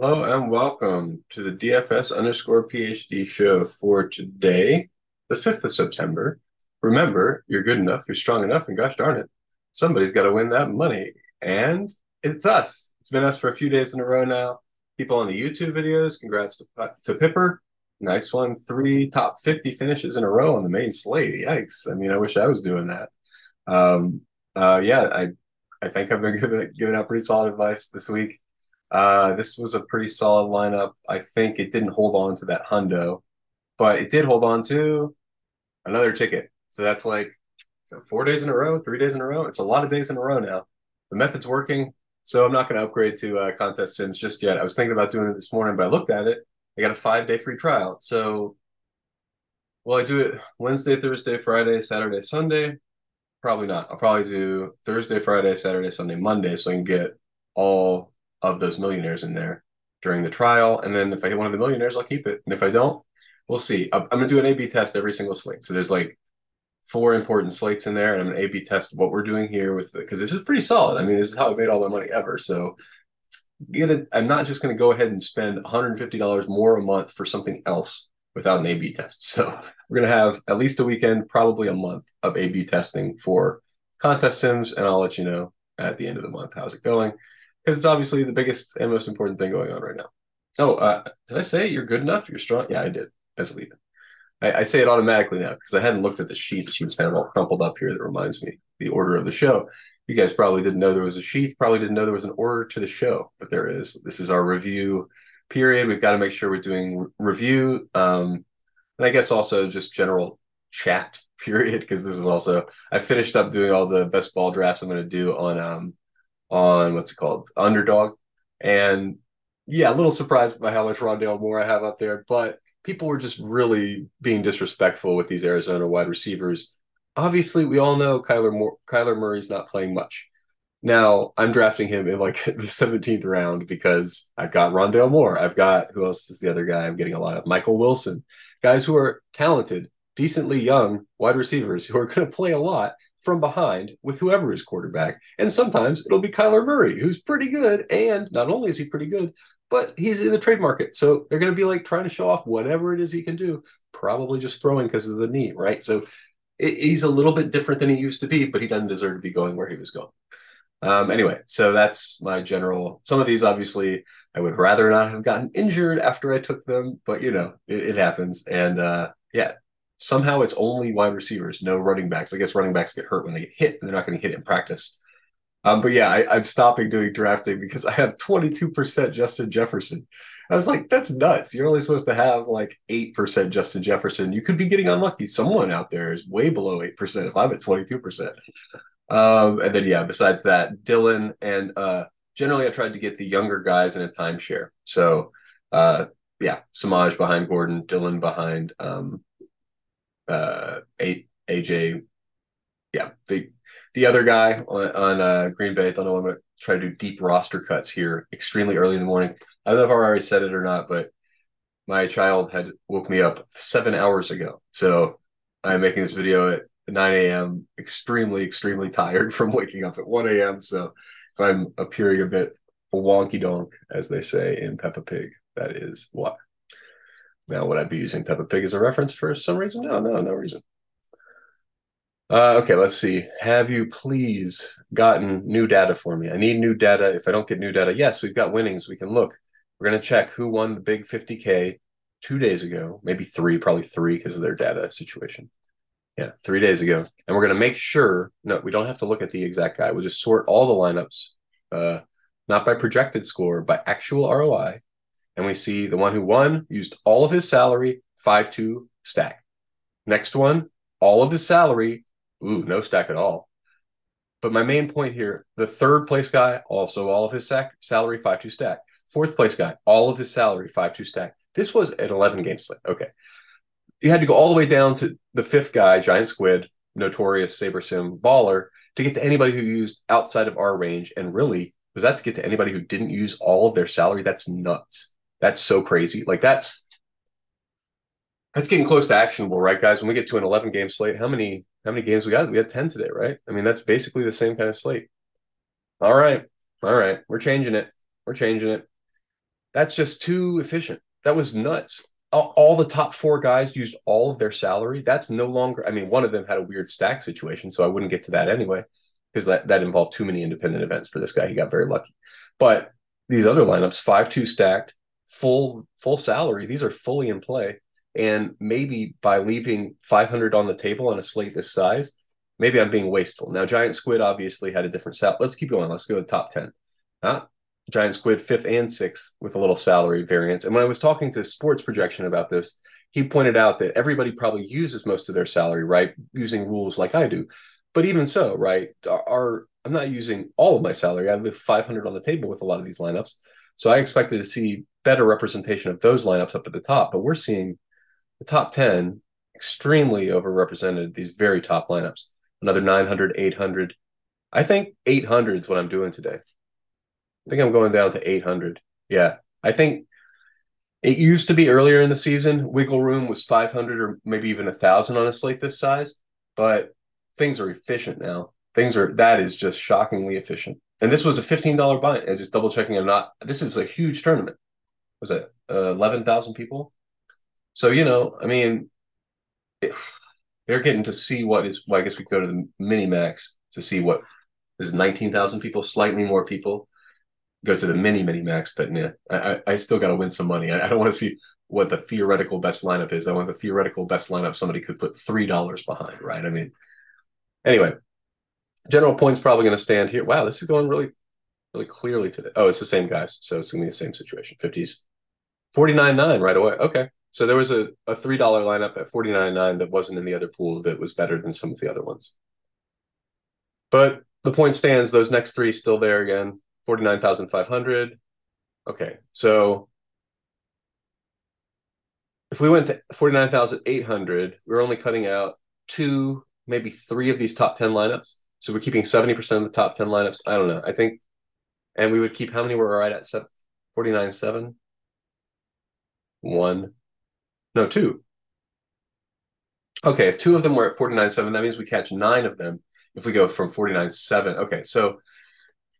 Hello and welcome to the DFS_PhD show for today, the 5th of September. Remember, you're good enough, you're strong enough, and gosh darn it, somebody's got to win that money. And it's us. It's been us for a few days in a row now. People on the YouTube videos, congrats to Pipper. Nice one. 3 top 50 finishes in a row on the main slate. Yikes. I mean, I wish I was doing that. I think I've been giving out pretty solid advice this week. This was a pretty solid lineup. I think it didn't hold on to that hundo, but it did hold on to another ticket. So that's like 4 days in a row, 3 days in a row. It's a lot of days in a row now. The method's working, so I'm not going to upgrade to contest sims just yet. I was thinking about doing it this morning, but I looked at it. I got a 5-day free trial. So will I do it Wednesday, Thursday, Friday, Saturday, Sunday? Probably not. I'll probably do Thursday, Friday, Saturday, Sunday, Monday, so I can get all of those millionaires in there during the trial. And then if I hit one of the millionaires, I'll keep it. And if I don't, we'll see. I'm going to do an A-B test every single slate. So there's like 4 important slates in there, and I'm going to A-B test what we're doing here with because this is pretty solid. I mean, this is how I made all my money ever. So I'm not just going to go ahead and spend $150 more a month for something else without an A-B test. So we're going to have at least a weekend, probably a month of A-B testing for contest sims. And I'll let you know at the end of the month, how's it going? Because it's obviously the biggest and most important thing going on right now. Oh, did I say you're good enough? You're strong? Yeah, I did. As leaving. I say it automatically now because I hadn't looked at the sheet. The sheet's kind of all crumpled up here. That reminds me the order of the show. You guys probably didn't know there was a sheet. Probably didn't know there was an order to the show, but there is. This is our review period. We've got to make sure we're doing review. And I guess also just general chat period because this is also, I finished up doing all the best ball drafts I'm going to do on what's it called, Underdog. And yeah, a little surprised by how much Rondale Moore I have up there, but people were just really being disrespectful with these Arizona wide receivers. Obviously, we all know Kyler Murray's not playing much. Now, I'm drafting him in like the 17th round because I've got Rondale Moore. I've got, who else is the other guy I'm getting a lot of? Michael Wilson. Guys who are talented, decently young wide receivers who are going to play a lot from behind with whoever is quarterback. And sometimes it'll be Kyler Murray, who's pretty good. And not only is he pretty good, but he's in the trade market. So they're going to be like trying to show off whatever it is he can do, probably just throwing because of the knee, right? So he's a little bit different than he used to be, but he doesn't deserve to be going where he was going. Anyway, so that's my general. Some of these, obviously, I would rather not have gotten injured after I took them, but, you know, it happens. And, yeah. Somehow it's only wide receivers, no running backs. I guess running backs get hurt when they get hit, and they're not going to hit in practice. But yeah, I'm stopping doing drafting because I have 22% Justin Jefferson. I was like, that's nuts. You're only supposed to have like 8% Justin Jefferson. You could be getting unlucky. Someone out there is way below 8% if I'm at 22%. And then, yeah, besides that, Dylan. And generally I tried to get the younger guys in a timeshare. So, yeah, Samaj behind Gordon, Dylan behind AJ, yeah, the other guy on Green Bay. I don't know. I'm going to try to do deep roster cuts here extremely early in the morning. I don't know if I already said it or not, but my child had woke me up 7 hours ago, so I'm making this video at 9 a.m. Extremely, extremely tired from waking up at 1 a.m. So if I'm appearing a bit wonky donk, as they say in Peppa Pig, that is why. Now, would I be using Peppa Pig as a reference for some reason? No reason. Okay, let's see. Have you please gotten new data for me? I need new data. If I don't get new data, yes, we've got winnings. We can look. We're going to check who won the big 50K 2 days ago, maybe three, probably three because of their data situation. Yeah, 3 days ago. And we're going to make sure, no, we don't have to look at the exact guy. We'll just sort all the lineups, not by projected score, by actual ROI. And we see the one who won used all of his salary, 5-2 stack. Next one, all of his salary, no stack at all. But my main point here, the third place guy, also all of his salary, 5-2 stack. Fourth place guy, all of his salary, 5-2 stack. This was an 11-game slate. Okay. You had to go all the way down to the fifth guy, Giant Squid, Notorious, Saber Sim, Baller, to get to anybody who used outside of our range. And really, was that to get to anybody who didn't use all of their salary? That's nuts. That's so crazy. Like that's getting close to actionable, right, guys? When we get to an 11-game slate, how many games we got? We had 10 today, right? I mean, that's basically the same kind of slate. All right. We're changing it. That's just too efficient. That was nuts. All the top four guys used all of their salary. That's no longer, I mean, one of them had a weird stack situation, so I wouldn't get to that anyway, because that involved too many independent events for this guy. He got very lucky. But these other lineups, 5-2 stacked, full salary. These are fully in play. And maybe by leaving $500 on the table on a slate this size, maybe I'm being wasteful. Now, Giant Squid obviously had a different salary. Let's keep going. Let's go to the top 10. Giant Squid 5th and 6th with a little salary variance. And when I was talking to Sports Projection about this, he pointed out that everybody probably uses most of their salary, right, using rules like I do. But even so, right, I'm not using all of my salary. I leave $500 on the table with a lot of these lineups. So I expected to see better representation of those lineups up at the top. But we're seeing the top 10 extremely overrepresented, these very top lineups. Another 900, 800. I think 800 is what I'm doing today. I think I'm going down to 800. Yeah, I think it used to be earlier in the season, wiggle room was 500 or maybe even 1,000 on a slate this size. But things are efficient now. That is just shockingly efficient. And this was a $15 buy. And just double checking, this is a huge tournament. Was it 11,000 people? So, they're getting to see I guess we go to the mini max to see what is 19,000 people, slightly more people. Go to the mini max, but yeah, I still got to win some money. I don't want to see what the theoretical best lineup is. I want the theoretical best lineup somebody could put $3 behind, right? I mean, anyway, general point's probably going to stand here. Wow, this is going really, really clearly today. Oh, it's the same guys, so it's going to be the same situation. 50s, 49.9 right away. Okay, so there was a $3 lineup at 49.9 that wasn't in the other pool that was better than some of the other ones. But the point stands. Those next three still there again. 49,500. Okay, so if we went to 49,800, we're only cutting out 2, maybe 3 of these top 10 lineups. So we're keeping 70% of the top 10 lineups. I don't know. I think, and we would keep how many were right at 49.7? 1. No, 2. Okay, if 2 of them were at 49.7, that means we catch 9 of them if we go from 49.7. Okay, so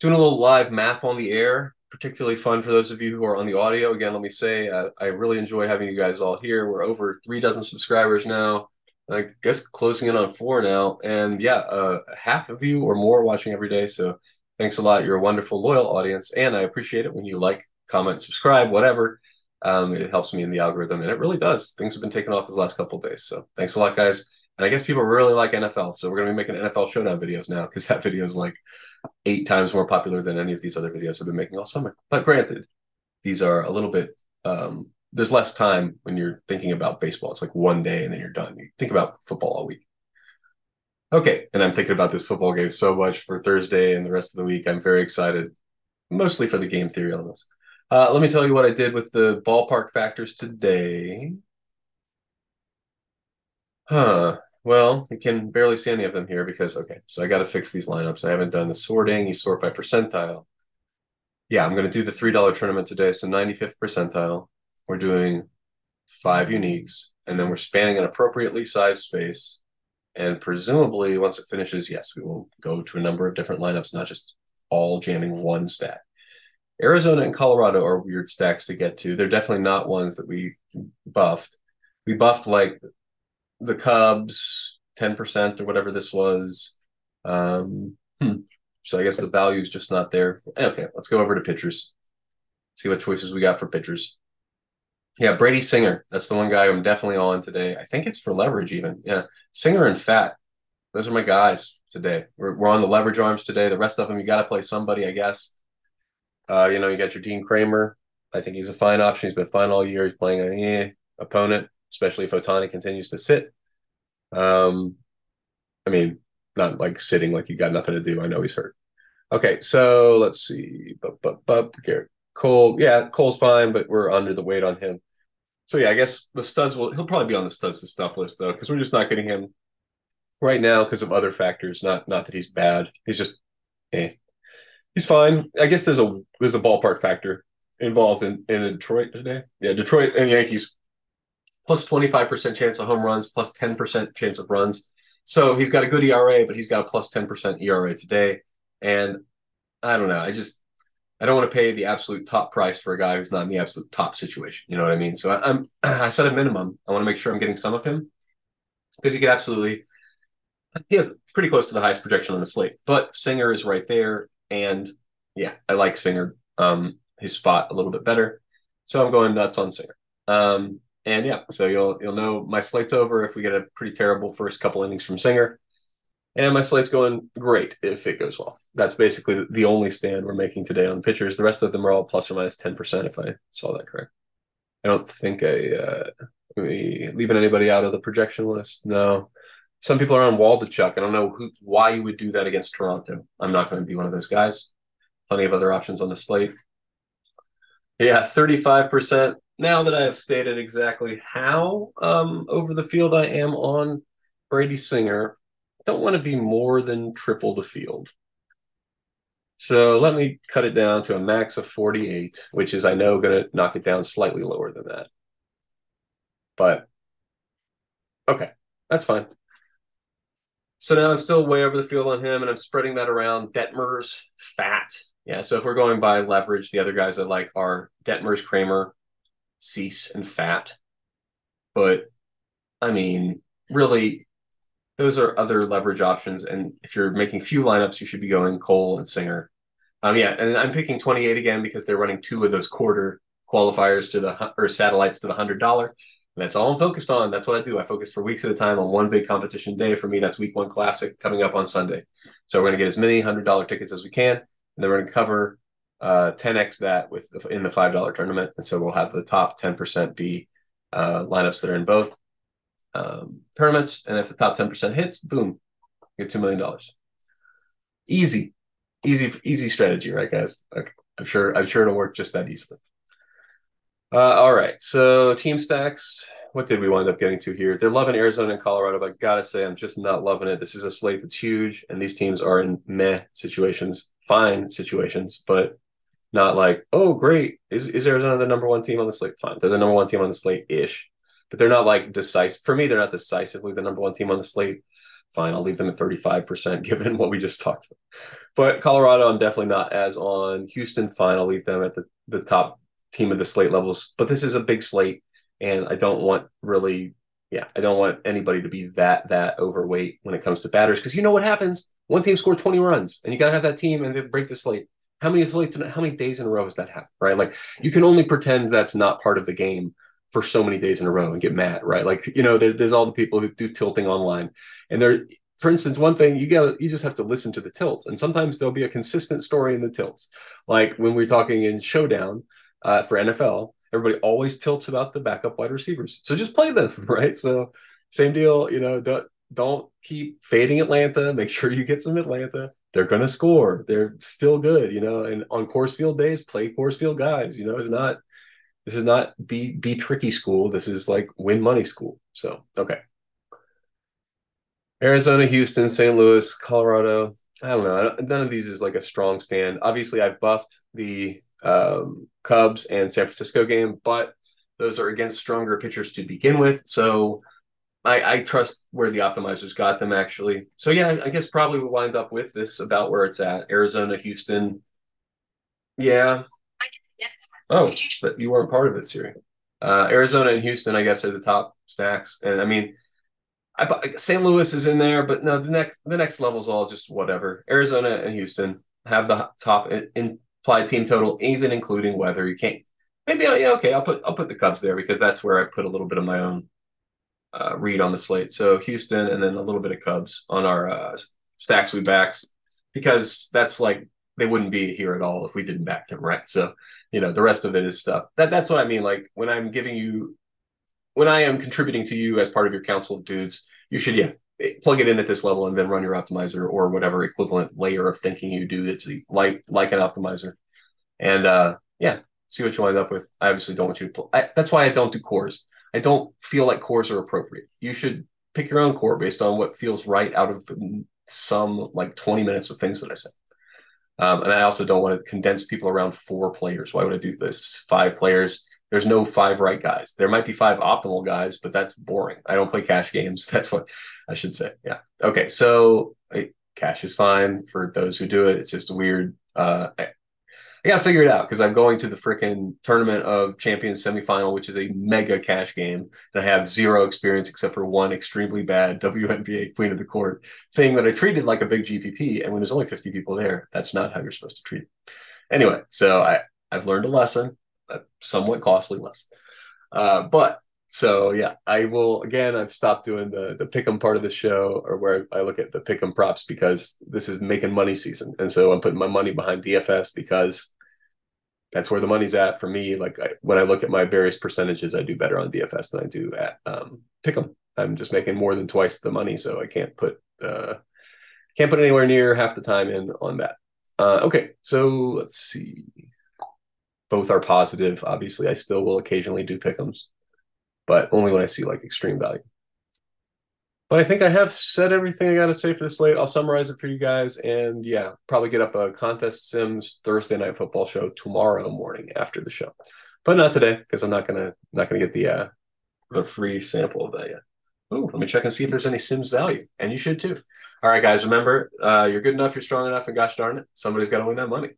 doing a little live math on the air, particularly fun for those of you who are on the audio. Again, let me say, I really enjoy having you guys all here. We're over 3 dozen subscribers now, I guess closing in on 4 now. And yeah, half of you or more watching every day. So thanks a lot. You're a wonderful, loyal audience. And I appreciate it when you like, comment, subscribe, whatever. It helps me in the algorithm. And it really does. Things have been taking off these last couple of days. So thanks a lot, guys. And I guess people really like NFL, so we're going to be making NFL Showdown videos now, because that video is like 8 times more popular than any of these other videos I've been making all summer. But granted, these are a little bit there's less time when you're thinking about baseball. It's like one day and then you're done. You think about football all week. Okay, and I'm thinking about this football game so much for Thursday and the rest of the week. I'm very excited, mostly for the game theory on this. Let me tell you what I did with the ballpark factors today. Well, you can barely see any of them here because, okay, so I got to fix these lineups. I haven't done the sorting. You sort by percentile. Yeah, I'm going to do the $3 tournament today. So 95th percentile. We're doing 5 uniques, and then we're spanning an appropriately sized space. And presumably once it finishes, yes, we will go to a number of different lineups, not just all jamming one stack. Arizona and Colorado are weird stacks to get to. They're definitely not ones that we buffed. We buffed like the Cubs 10% or whatever this was. So I guess the value is just not there. Okay, let's go over to pitchers. See what choices we got for pitchers. Yeah, Brady Singer. That's the one guy I'm definitely on today. I think it's for leverage even. Yeah, Singer and Pfaadt. Those are my guys today. We're on the leverage arms today. The rest of them, you got to play somebody, I guess. You got your Dean Kremer. I think he's a fine option. He's been fine all year. He's playing an opponent, especially if Otani continues to sit. Not like sitting like you got nothing to do. I know he's hurt. Okay, so let's see. Garrett Cole. Yeah, Cole's fine, but we're under the weight on him. So, yeah, I guess the studs he'll probably be on the studs to stuff list, though, because we're just not getting him right now because of other factors. Not that he's bad. He's just, he's fine. I guess there's a ballpark factor involved in Detroit today. Yeah, Detroit and Yankees. Plus 25% chance of home runs, plus 10% chance of runs. So he's got a good ERA, but he's got a plus 10% ERA today. And I don't know. I don't want to pay the absolute top price for a guy who's not in the absolute top situation. You know what I mean? So I set a minimum. I want to make sure I'm getting some of him because he could absolutely, he has pretty close to the highest projection on the slate, but Singer is right there. And yeah, I like Singer, his spot a little bit better. So I'm going nuts on Singer. And yeah, so you'll know my slate's over if we get a pretty terrible first couple innings from Singer. And my slate's going great if it goes well. That's basically the only stand we're making today on pitchers. The rest of them are all plus or minus 10%, if I saw that correct. I don't think we leaving anybody out of the projection list. No. Some people are on Waldichuk. I don't know why you would do that against Toronto. I'm not going to be one of those guys. Plenty of other options on the slate. Yeah, 35%. Now that I have stated exactly how over the field I am on Brady Singer, don't want to be more than triple the field. So let me cut it down to a max of 48, which is, I know, going to knock it down slightly lower than that. But, okay, that's fine. So now I'm still way over the field on him, and I'm spreading that around. Detmers, Pfaadt. Yeah, so if we're going by leverage, the other guys I like are Detmers, Kremer, Cease, and Pfaadt. But, I mean, really, those are other leverage options. And if you're making few lineups, you should be going Cole and Singer. Yeah, and I'm picking 28 again because they're running two of those quarter qualifiers to the or satellites to the $100. And that's all I'm focused on. That's what I do. I focus for weeks at a time on one big competition day. For me, that's week one classic coming up on Sunday. So we're going to get as many $100 tickets as we can. And then we're going to cover 10x that with in the $5 tournament. And so we'll have the top 10% be lineups that are in both tournaments, and if the top 10% hits, boom, you get $2 million. Easy strategy, right, guys? Okay. I'm sure it'll work just that easily. All right, so team stacks. What did we wind up getting to here? They're loving Arizona and Colorado, but I gotta say, I'm just not loving it. This is a slate that's huge, and these teams are in meh situations, fine situations, but not like, oh, great. Is Arizona the number one team on the slate? Fine, they're the number one team on the slate-ish. But they're not like decisive. For me, they're not decisively the number one team on the slate. Fine, I'll leave them at 35% given what we just talked about. But Colorado, I'm definitely not as on. Houston, fine, I'll leave them at the top team of the slate levels. But this is a big slate, and I don't want I don't want anybody to be that overweight when it comes to batters, because you know what happens? One team scored 20 runs, and you got to have that team, and they break the slate. How many days in a row has that happened, right? Like, you can only pretend that's not part of the game for so many days in a row and get mad, right? Like, you know, there's all the people who do tilting online, and they're, for instance, one thing you just have to listen to the tilts, and sometimes there'll be a consistent story in the tilts. Like when we're talking in Showdown for NFL, everybody always tilts about the backup wide receivers. So just play them, right? So same deal, you know, don't keep fading Atlanta. Make sure you get some Atlanta. They're going to score. They're still good, you know, and on course field days, play course field guys, you know, This is not be tricky school. This is like win money school. So, okay. Arizona, Houston, St. Louis, Colorado. I don't know. None of these is like a strong stand. Obviously, I've buffed the Cubs and San Francisco game, but those are against stronger pitchers to begin with. So I trust where the optimizers got them, actually. So, yeah, I guess probably we'll wind up with this about where it's at. Arizona, Houston. Yeah. Oh, but you weren't part of it, Siri. Arizona and Houston, I guess, are the top stacks. And, I mean, St. Louis is in there, but no, the next level's all just whatever. Arizona and Houston have the top implied team total, even including weather. You can't – maybe, yeah, okay, I'll put the Cubs there because that's where I put a little bit of my own read on the slate. So Houston and then a little bit of Cubs on our stacks we backs, because that's like they wouldn't be here at all if we didn't back them, right? So – you know, the rest of it is stuff. That's what I mean. Like when I'm giving you, when I am contributing to you as part of your council of dudes, you should, plug it in at this level and then run your optimizer or whatever equivalent layer of thinking you do that's like an optimizer. And see what you wind up with. I obviously don't want you to play. That's why I don't do cores. I don't feel like cores are appropriate. You should pick your own core based on what feels right out of some like 20 minutes of things that I said. And I also don't want to condense people around four players. Why would I do this? Five players. There's no five right guys. There might be five optimal guys, but that's boring. I don't play cash games. That's what I should say. Yeah. Okay. So cash is fine for those who do it. It's just weird. I got to figure it out because I'm going to the freaking Tournament of Champions semifinal, which is a mega cash game. And I have zero experience except for one extremely bad WNBA Queen of the Court thing that I treated like a big GPP. And when there's only 50 people there, that's not how you're supposed to treat it. Anyway, so I've learned a lesson, a somewhat costly lesson. So, yeah, I will, again, I've stopped doing the pick'em part of the show, or where I look at the pick'em props, because this is making money season. And so I'm putting my money behind DFS because that's where the money's at for me. Like when I look at my various percentages, I do better on DFS than I do at pick'em. I'm just making more than twice the money. So I can't put anywhere near half the time in on that. Okay, so let's see. Both are positive. Obviously, I still will occasionally do pick'ems, but only when I see like extreme value. But I think I have said everything I got to say for this slate. I'll summarize it for you guys. And yeah, probably get up a Contest Sims Thursday Night Football show tomorrow morning after the show, but not today because I'm not going to get the free sample of that yet. Ooh, let me check and see if there's any Sims value. And you should too. All right, guys, remember, you're good enough, you're strong enough, and gosh darn it, somebody's got to win that money.